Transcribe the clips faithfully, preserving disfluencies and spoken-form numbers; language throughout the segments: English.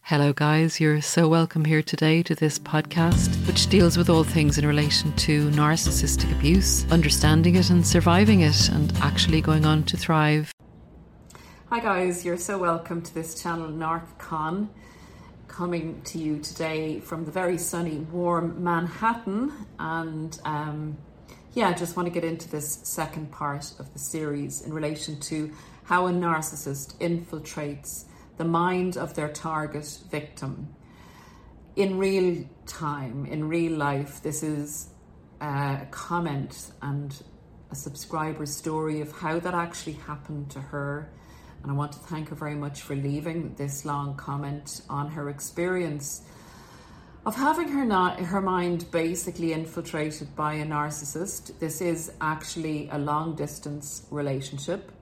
Hello guys, you're so welcome here today to this podcast, which deals with all things in relation to narcissistic abuse, understanding it and surviving it and actually going on to thrive. Hi guys, you're so welcome to this channel NarcCon, coming to you today from the very sunny, warm Manhattan. And um, yeah, I just want to get into this second part of the series in relation to how a narcissist infiltrates the mind of their target victim. In real time, in real life, this is a comment and a subscriber's story of how that actually happened to her. And I want to thank her very much for leaving this long comment on her experience of having her not, her mind basically infiltrated by a narcissist. This is actually a long distance relationship.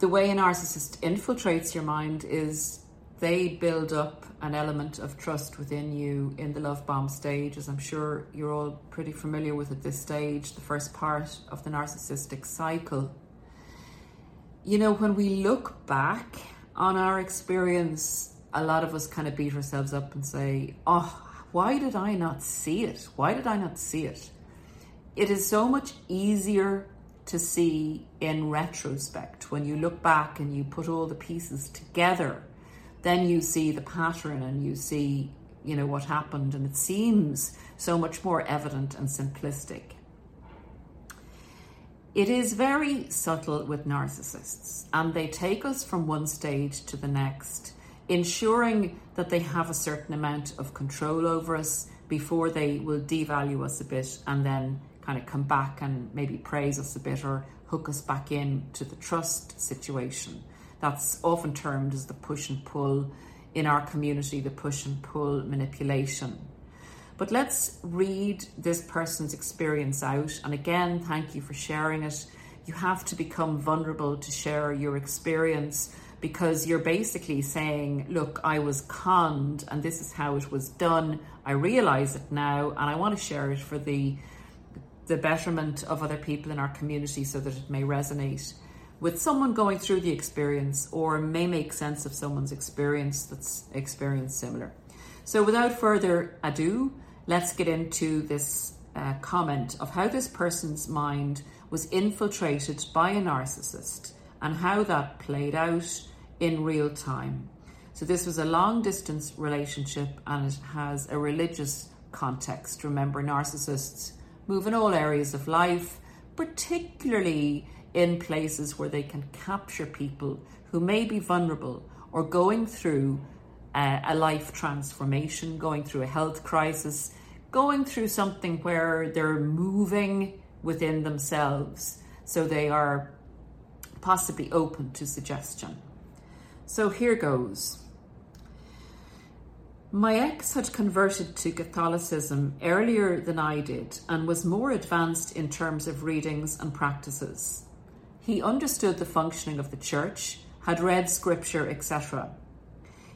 The way a narcissist infiltrates your mind is they build up an element of trust within you in the love bomb stage, as I'm sure you're all pretty familiar with at this stage, the first part of the narcissistic cycle. You know, when we look back on our experience, a lot of us kind of beat ourselves up and say, oh, why did I not see it? Why did I not see it? It is so much easier to see in retrospect. When you look back and you put all the pieces together, then you see the pattern and you see, you know, what happened, and it seems so much more evident and simplistic. It is very subtle with narcissists, and they take us from one stage to the next, ensuring that they have a certain amount of control over us before they will devalue us a bit and then kind of come back and maybe praise us a bit or hook us back in to the trust situation. That's often termed as the push and pull in our community, the push and pull manipulation. But let's read this person's experience out. And again, thank you for sharing it. You have to become vulnerable to share your experience, because you're basically saying, look, I was conned and this is how it was done. I realize it now and I want to share it for the the betterment of other people in our community so that it may resonate with someone going through the experience or may make sense of someone's experience that's experienced similar. So without further ado, let's get into this uh, comment of how this person's mind was infiltrated by a narcissist and how that played out in real time. So this was a long distance relationship and it has a religious context. Remember, narcissists move in all areas of life, particularly in places where they can capture people who may be vulnerable or going through a, a life transformation, going through a health crisis, going through something where they're moving within themselves. So they are possibly open to suggestion. So here goes. My ex had converted to Catholicism earlier than I did and was more advanced in terms of readings and practices. He understood the functioning of the church, had read scripture, et cetera.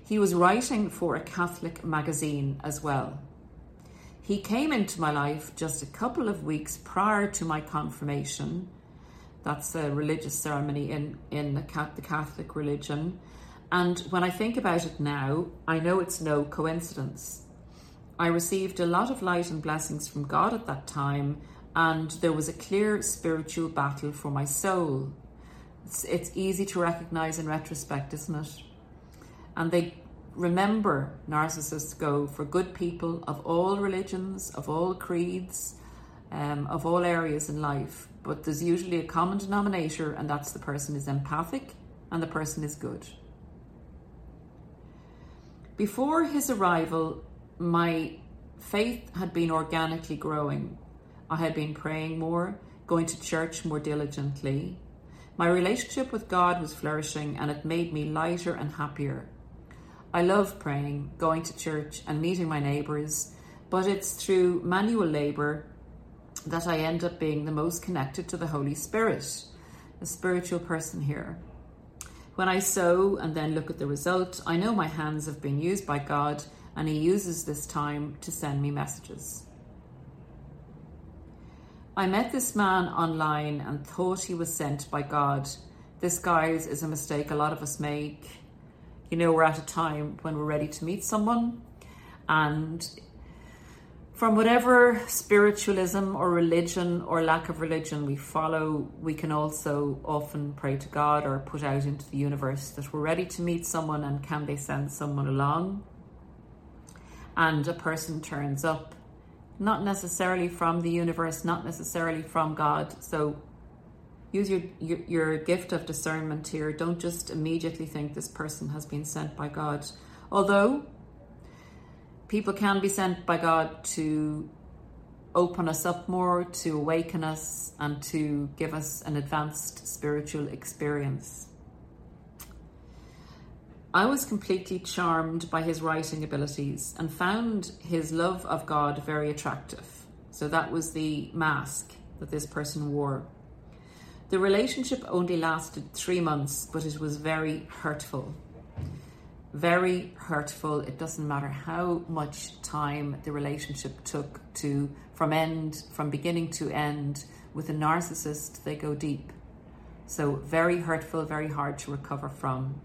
He was writing for a Catholic magazine as well. He came into my life just a couple of weeks prior to my confirmation. That's a religious ceremony in, in the Catholic religion. And when I think about it now, I know it's no coincidence. I received a lot of light and blessings from God at that time, and there was a clear spiritual battle for my soul. It's, it's easy to recognize in retrospect, isn't it? And they remember, narcissists go for good people of all religions, of all creeds, um, of all areas in life. But there's usually a common denominator, and that's the person is empathic and the person is good. Before his arrival, my faith had been organically growing. I had been praying more, going to church more diligently. My relationship with God was flourishing and it made me lighter and happier. I love praying, going to church and meeting my neighbours, but it's through manual labour that I end up being the most connected to the Holy Spirit, a spiritual person here. When I sow and then look at the result, I know my hands have been used by God and He uses this time to send me messages. I met this man online and thought he was sent by God. This, guys, is a mistake a lot of us make. You know, we're at a time when we're ready to meet someone, and from whatever spiritualism or religion or lack of religion we follow, we can also often pray to God or put out into the universe that we're ready to meet someone and can they send someone along. And a person turns up, not necessarily from the universe, not necessarily from God. So use your, your, your gift of discernment here. Don't just immediately think this person has been sent by God. Although people can be sent by God to open us up more, to awaken us, and to give us an advanced spiritual experience. I was completely charmed by his writing abilities and found his love of God very attractive. So that was the mask that this person wore. The relationship only lasted three months, but it was very hurtful. Very hurtful. It doesn't matter how much time the relationship took to from end, from beginning to end. With a narcissist, they go deep. So very hurtful, very hard to recover from.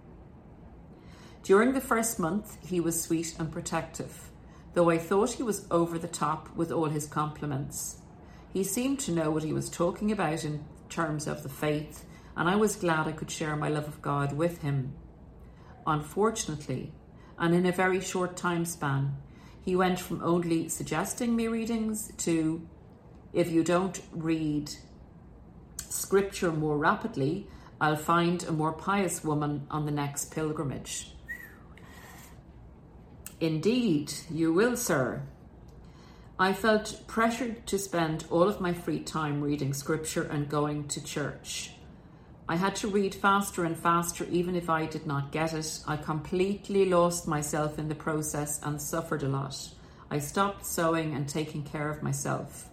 During the first month, he was sweet and protective, though I thought he was over the top with all his compliments. He seemed to know what he was talking about in terms of the faith, and I was glad I could share my love of God with him. Unfortunately, and in a very short time span, he went from only suggesting me readings to, if you don't read scripture more rapidly, I'll find a more pious woman on the next pilgrimage. Indeed, you will, sir. I felt pressured to spend all of my free time reading scripture and going to church. I had to read faster and faster, even if I did not get it. I completely lost myself in the process and suffered a lot. I stopped sewing and taking care of myself.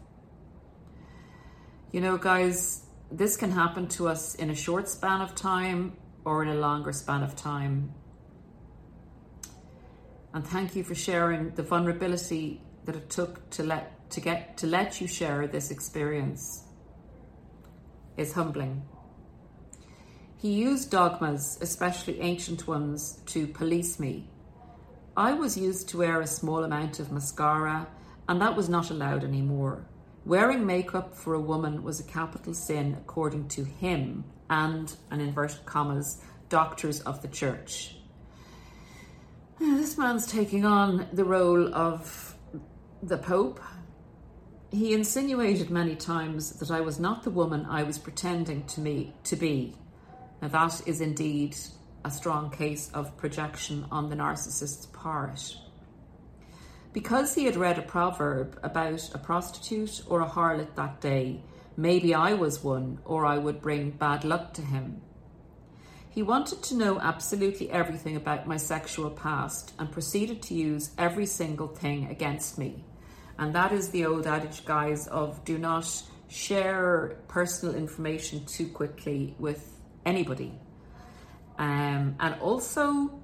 You know, guys, this can happen to us in a short span of time or in a longer span of time. And thank you for sharing the vulnerability that it took to let to get to let you share this experience. It's humbling. He used dogmas, especially ancient ones, to police me. I was used to wear a small amount of mascara, and that was not allowed anymore. Wearing makeup for a woman was a capital sin, according to him and, and inverted commas, doctors of the church. This man's taking on the role of the Pope. He insinuated many times that I was not the woman I was pretending to me to be. Now that is indeed a strong case of projection on the narcissist's part. Because he had read a proverb about a prostitute or a harlot that day, maybe I was one, or I would bring bad luck to him. He wanted to know absolutely everything about my sexual past and proceeded to use every single thing against me. And that is the old adage, guys, of do not share personal information too quickly with anybody. Um, and also,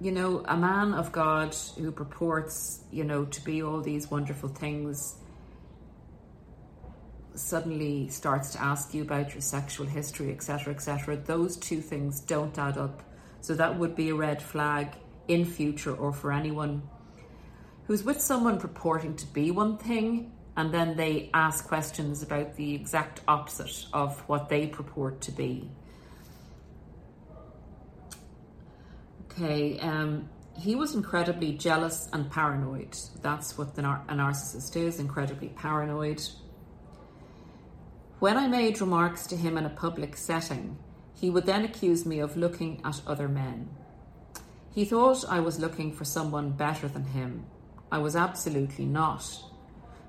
you know, a man of God who purports, you know, to be all these wonderful things suddenly starts to ask you about your sexual history, et cetera, et cetera. Those two things don't add up. So that would be a red flag in future, or for anyone who's with someone purporting to be one thing and then they ask questions about the exact opposite of what they purport to be. Okay, um, he was incredibly jealous and paranoid. That's what the nar- a narcissist is, incredibly paranoid. When I made remarks to him in a public setting, he would then accuse me of looking at other men. He thought I was looking for someone better than him. I was absolutely not.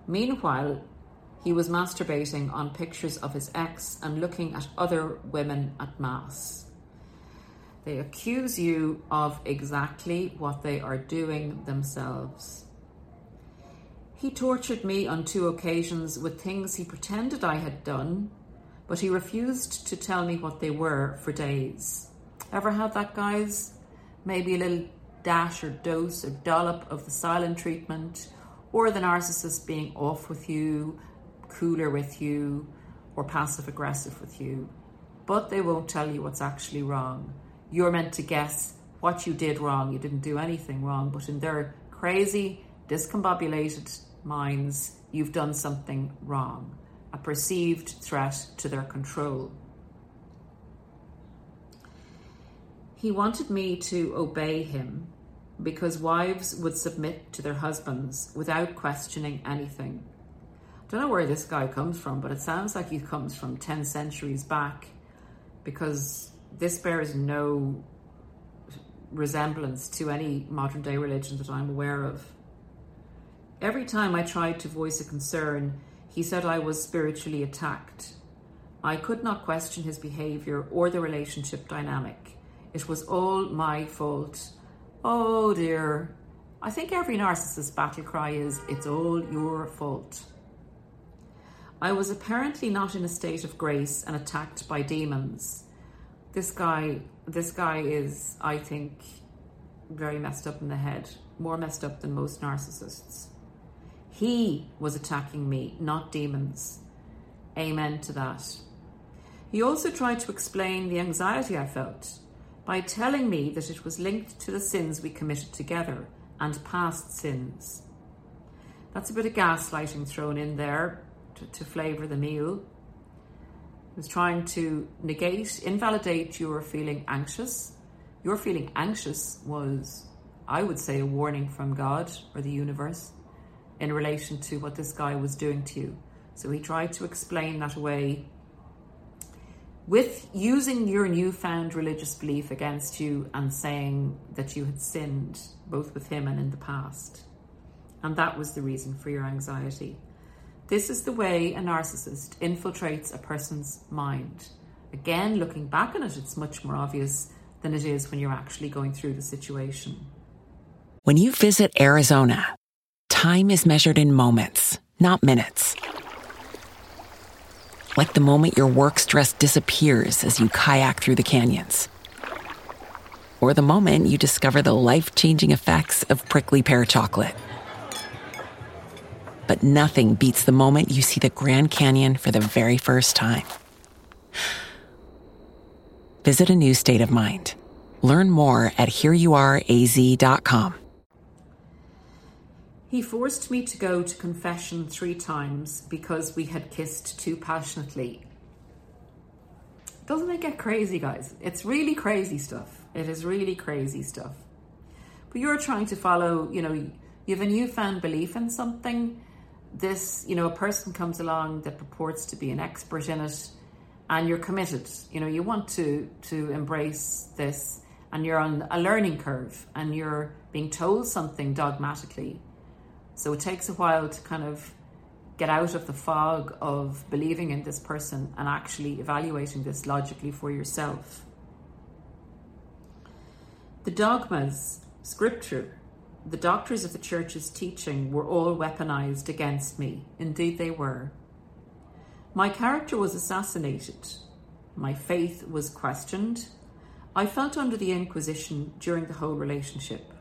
Meanwhile, he was masturbating on pictures of his ex and looking at other women at mass. They accuse you of exactly what they are doing themselves. He tortured me on two occasions with things he pretended I had done, but he refused to tell me what they were for days. Ever had that, guys? Maybe a little dash or dose or dollop of the silent treatment, or the narcissist being off with you, cooler with you, or passive aggressive with you. But they won't tell you what's actually wrong. You're meant to guess what you did wrong. You didn't do anything wrong, but in their crazy, discombobulated minds, you've done something wrong. A perceived threat to their control. He wanted me to obey him because wives would submit to their husbands without questioning anything. Don't know where this guy comes from, but it sounds like he comes from ten centuries back, because this bears no resemblance to any modern day religion that I'm aware of. Every time I tried to voice a concern, he said I was spiritually attacked. I could not question his behavior or the relationship dynamic. It was all my fault. Oh dear. I think every narcissist's battle cry is, it's all your fault. I was apparently not in a state of grace and attacked by demons. This guy, this guy is, I think, very messed up in the head. More messed up than most narcissists. He was attacking me, not demons. Amen to that. He also tried to explain the anxiety I felt by telling me that it was linked to the sins we committed together and past sins. That's a bit of gaslighting thrown in there. To, to flavour the meal. It was trying to negate, invalidate your feeling anxious. Your feeling anxious was, I would say, a warning from God or the universe in relation to what this guy was doing to you. So he tried to explain that away with using your newfound religious belief against you and saying that you had sinned both with him and in the past. And that was the reason for your anxiety. This is the way a narcissist infiltrates a person's mind. Again, looking back on it, it's much more obvious than it is when you're actually going through the situation. When you visit Arizona, time is measured in moments, not minutes. Like the moment your work stress disappears as you kayak through the canyons. Or the moment you discover the life-changing effects of prickly pear chocolate. But nothing beats the moment you see the Grand Canyon for the very first time. Visit a new state of mind. Learn more at here you are a z dot com. He forced me to go to confession three times because we had kissed too passionately. Doesn't it get crazy, guys? It's really crazy stuff. It is really crazy stuff. But you're trying to follow, you know, you have a newfound belief in something. This, you know, a person comes along that purports to be an expert in it, and you're committed. You know, you want to to embrace this, and you're on a learning curve, and you're being told something dogmatically. So it takes a while to kind of get out of the fog of believing in this person and actually evaluating this logically for yourself. The dogmas, scripture, the doctors of the church's teaching were all weaponized against me. Indeed they were. My character was assassinated. My faith was questioned. I felt under the Inquisition during the whole relationship.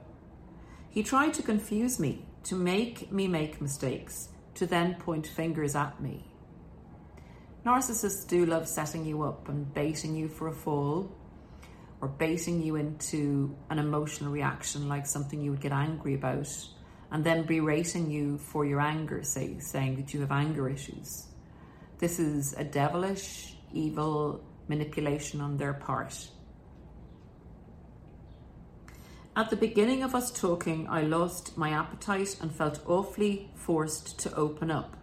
He tried to confuse me, to make me make mistakes, to then point fingers at me. Narcissists do love setting you up and baiting you for a fall, or baiting you into an emotional reaction, like something you would get angry about, and then berating you for your anger, say, saying that you have anger issues. This is a devilish, evil manipulation on their part. At the beginning of us talking, I lost my appetite and felt awfully forced to open up.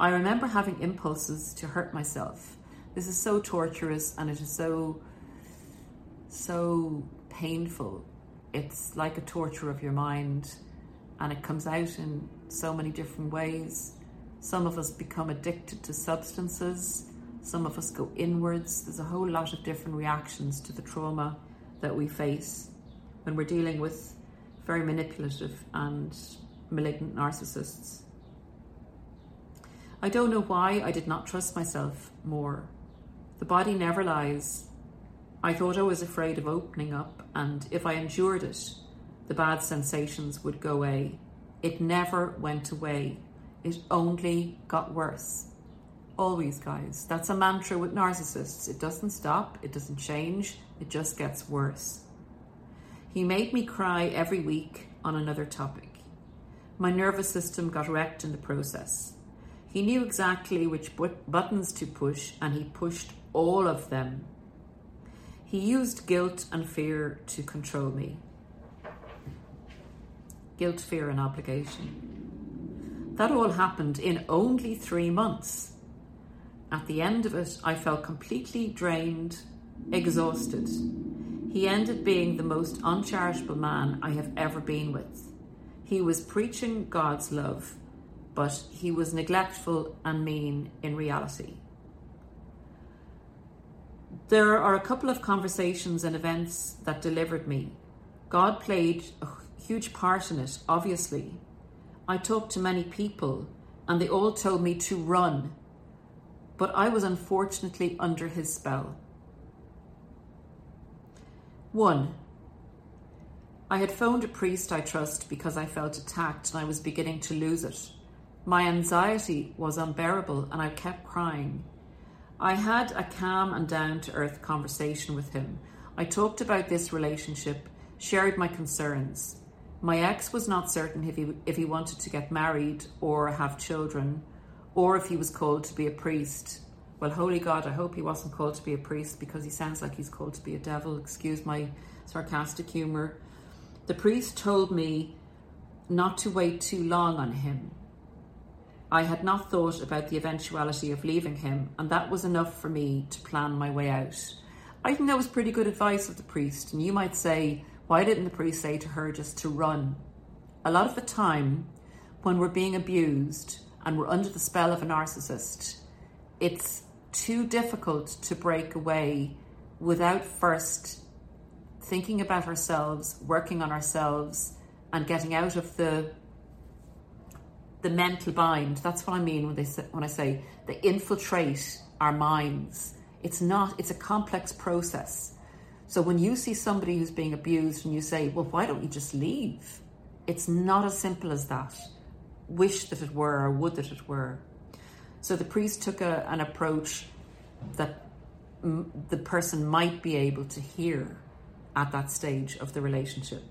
I remember having impulses to hurt myself. This is so torturous, and it is so... so painful. It's like a torture of your mind, and it comes out in so many different ways. Some of us become addicted to substances. Some of us go inwards. There's a whole lot of different reactions to the trauma that we face when we're dealing with very manipulative and malignant narcissists. I don't know why I did not trust myself more. The body never lies. I thought I was afraid of opening up, and if I endured it, the bad sensations would go away. It never went away. It only got worse. Always, guys. That's a mantra with narcissists. It doesn't stop. It doesn't change. It just gets worse. He made me cry every week on another topic. My nervous system got wrecked in the process. He knew exactly which but- buttons to push, and he pushed all of them. He used guilt and fear to control me. Guilt, fear, and obligation. That all happened in only three months. At the end of it, I felt completely drained, exhausted. He ended being the most uncharitable man I have ever been with. He was preaching God's love, but he was neglectful and mean in reality. There are a couple of conversations and events that delivered me. God played a huge part in it, obviously. I talked to many people, and they all told me to run. But I was unfortunately under his spell. One, I had phoned a priest I trust because I felt attacked and I was beginning to lose it. My anxiety was unbearable and I kept crying. I had a calm and down-to-earth conversation with him. I talked about this relationship, shared my concerns. My ex was not certain if he, if he wanted to get married or have children, or if he was called to be a priest. Well, holy God, I hope he wasn't called to be a priest, because he sounds like he's called to be a devil. Excuse my sarcastic humor. The priest told me not to wait too long on him. I had not thought about the eventuality of leaving him, and that was enough for me to plan my way out. I think that was pretty good advice of the priest. And you might say, why didn't the priest say to her just to run? A lot of the time, when we're being abused, and we're under the spell of a narcissist, it's too difficult to break away without first thinking about ourselves, working on ourselves, and getting out of the the mental bind. That's what I mean when they say, when I say they infiltrate our minds. It's not, it's a complex process. So when you see somebody who's being abused and you say, well, why don't you just leave? It's not as simple as that. Wish that it were, or would that it were. So the priest took a, an approach that m- the person might be able to hear at that stage of the relationship.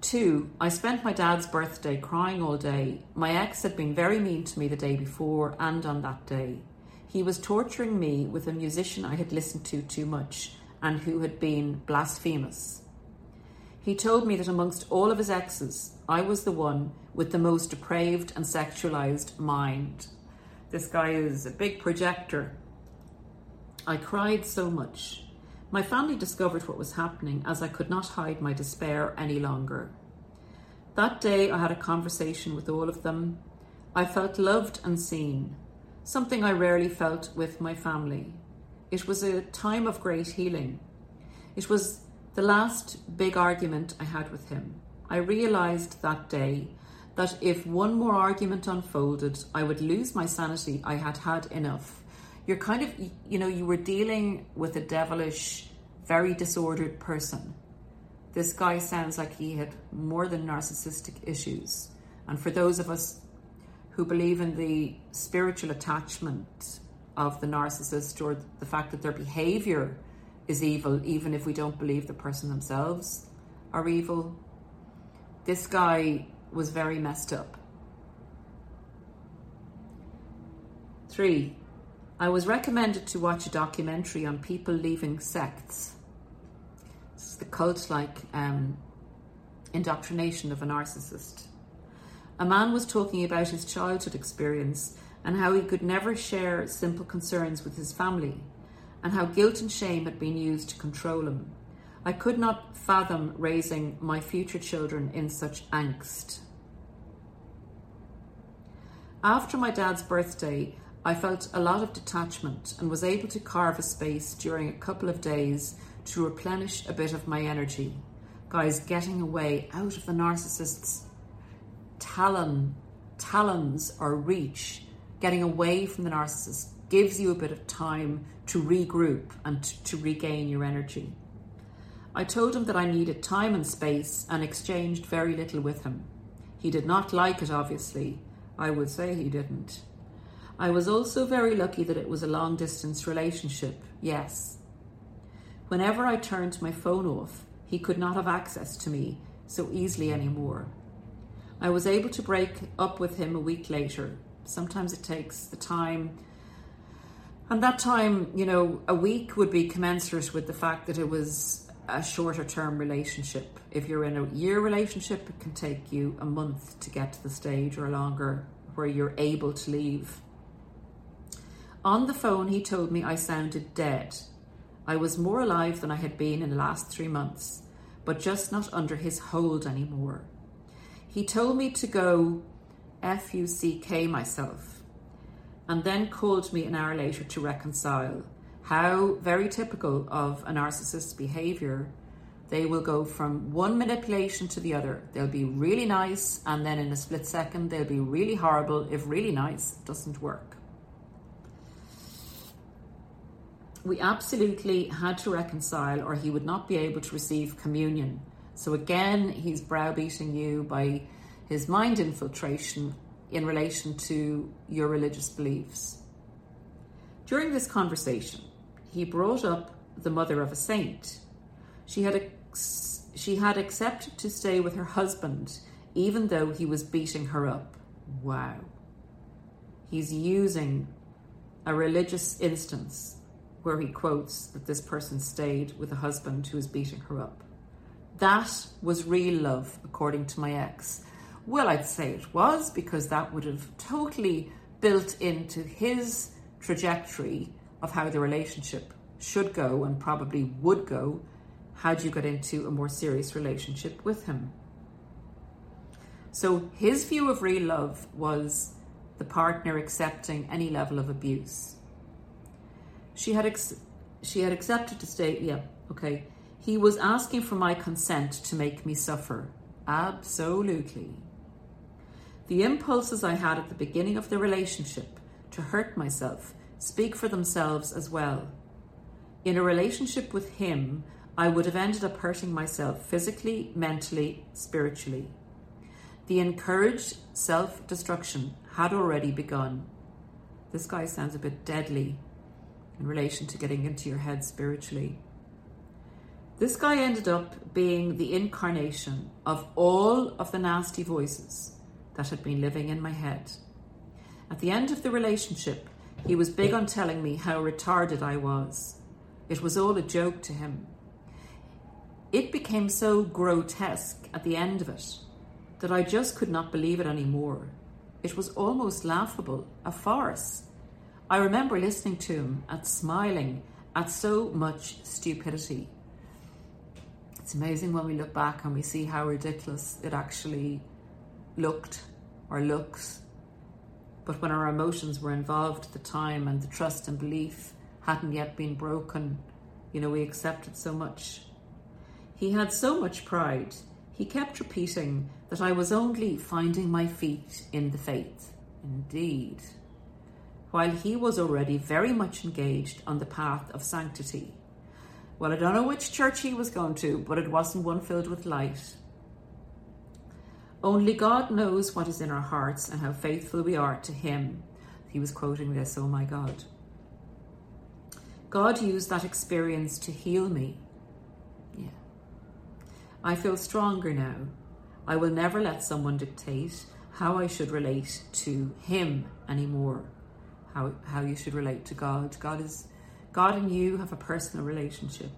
Two, I spent my dad's birthday crying all day. My ex had been very mean to me the day before and on that day. He was torturing me with a musician I had listened to too much and who had been blasphemous. He told me that amongst all of his exes, I was the one with the most depraved and sexualized mind. This guy is a big projector. I cried so much. My family discovered what was happening, as I could not hide my despair any longer. That day I had a conversation with all of them. I felt loved and seen, something I rarely felt with my family. It was a time of great healing. It was the last big argument I had with him. I realized that day that if one more argument unfolded, I would lose my sanity. I had had enough. You're kind of, you know, you were dealing with a devilish, very disordered person. This guy sounds like he had more than narcissistic issues. And for those of us who believe in the spiritual attachment of the narcissist, or the fact that their behavior is evil, even if we don't believe the person themselves are evil. This guy was very messed up. Three, I was recommended to watch a documentary on people leaving sects. This is the cult-like um, indoctrination of a narcissist. A man was talking about his childhood experience and how he could never share simple concerns with his family, and how guilt and shame had been used to control him. I could not fathom raising my future children in such angst. After my dad's birthday, I felt a lot of detachment and was able to carve a space during a couple of days to replenish a bit of my energy. Guys, getting away out of the narcissist's talon, talons or reach, getting away from the narcissist gives you a bit of time to regroup and to, to regain your energy. I told him that I needed time and space and exchanged very little with him. He did not like it, obviously. I would say he didn't. I was also very lucky that it was a long-distance relationship, yes. Whenever I turned my phone off, he could not have access to me so easily anymore. I was able to break up with him a week later. Sometimes it takes the time. And that time, you know, a week would be commensurate with the fact that it was a shorter term relationship. If you're in a year relationship, it can take you a month to get to the stage or longer where you're able to leave. On the phone, he told me I sounded dead. I was more alive than I had been in the last three months, but just not under his hold anymore. He told me to go F U C K myself and then called me an hour later to reconcile. How very typical of a narcissist's behavior. They will go from one manipulation to the other. They'll be really nice, and then in a split second, they'll be really horrible if really nice doesn't work. We absolutely had to reconcile or he would not be able to receive communion. So again, he's browbeating you by his mind infiltration in relation to your religious beliefs. During this conversation, he brought up the mother of a saint. She had ex- she had accepted to stay with her husband, even though he was beating her up. Wow. He's using a religious instance where he quotes that this person stayed with a husband who was beating her up. That was real love, according to my ex. Well, I'd say it was, because that would have totally built into his trajectory of how the relationship should go and probably would go had you got into a more serious relationship with him. So his view of real love was the partner accepting any level of abuse. She had ex- she had accepted to stay. Yeah, okay. He was asking for my consent to make me suffer. Absolutely. The impulses I had at the beginning of the relationship to hurt myself speak for themselves as well. In a relationship with him, I would have ended up hurting myself physically, mentally, spiritually. The encouraged self-destruction had already begun. This guy sounds a bit deadly in relation to getting into your head spiritually. This guy ended up being the incarnation of all of the nasty voices that had been living in my head. At the end of the relationship, he was big on telling me how retarded I was. It was all a joke to him. It became so grotesque at the end of it that I just could not believe it anymore. It was almost laughable, a farce. I remember listening to him and smiling at so much stupidity. It's amazing when we look back and we see how ridiculous it actually looked or looks. But when our emotions were involved at the time and the trust and belief hadn't yet been broken, you know, we accepted so much. He had so much pride. He kept repeating that I was only finding my feet in the faith. Indeed. While he was already very much engaged on the path of sanctity. Well, I don't know which church he was going to, but it wasn't one filled with light. Only God knows what is in our hearts and how faithful we are to him. He was quoting this, oh my God. God used that experience to heal me. Yeah. I feel stronger now. I will never let someone dictate how I should relate to him anymore. How how you should relate to God. God is God and you have a personal relationship.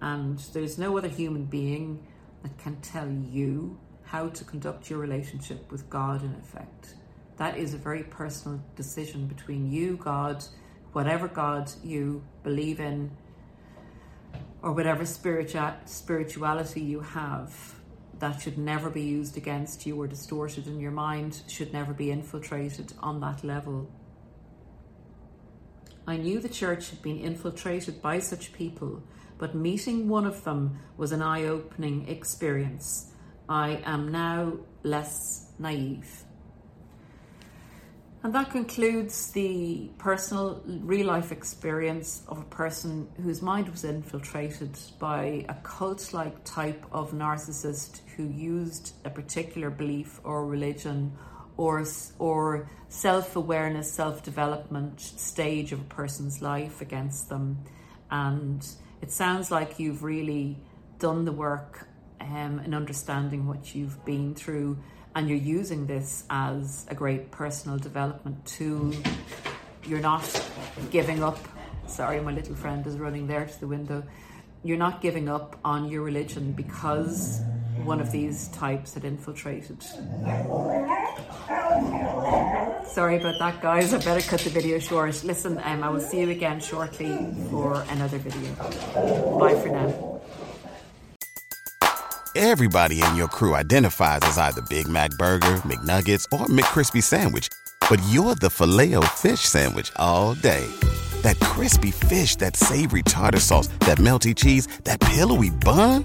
And there's no other human being that can tell you how to conduct your relationship with God, in effect. That is a very personal decision between you, God, whatever God you believe in, or whatever spiritu- spirituality you have. That should never be used against you or distorted in your mind, should never be infiltrated on that level. I knew the church had been infiltrated by such people but meeting one of them was an eye-opening experience. I am now less naive. And that concludes the personal real-life experience of a person whose mind was infiltrated by a cult-like type of narcissist who used a particular belief or religion or or self-awareness, self-development stage of a person's life against them. And it sounds like you've really done the work um, in understanding what you've been through, and you're using this as a great personal development tool. You're not giving up. Sorry, my little friend is running there to the window. You're not giving up on your religion because one of these types had infiltrated. Sorry about that, guys. I better cut the video short. Listen, um, I will see you again shortly for another video. Bye for now. Everybody in your crew identifies as either Big Mac Burger, McNuggets, or McCrispy Sandwich. But you're the Filet-O-Fish Sandwich all day. That crispy fish, that savory tartar sauce, that melty cheese, that pillowy bun.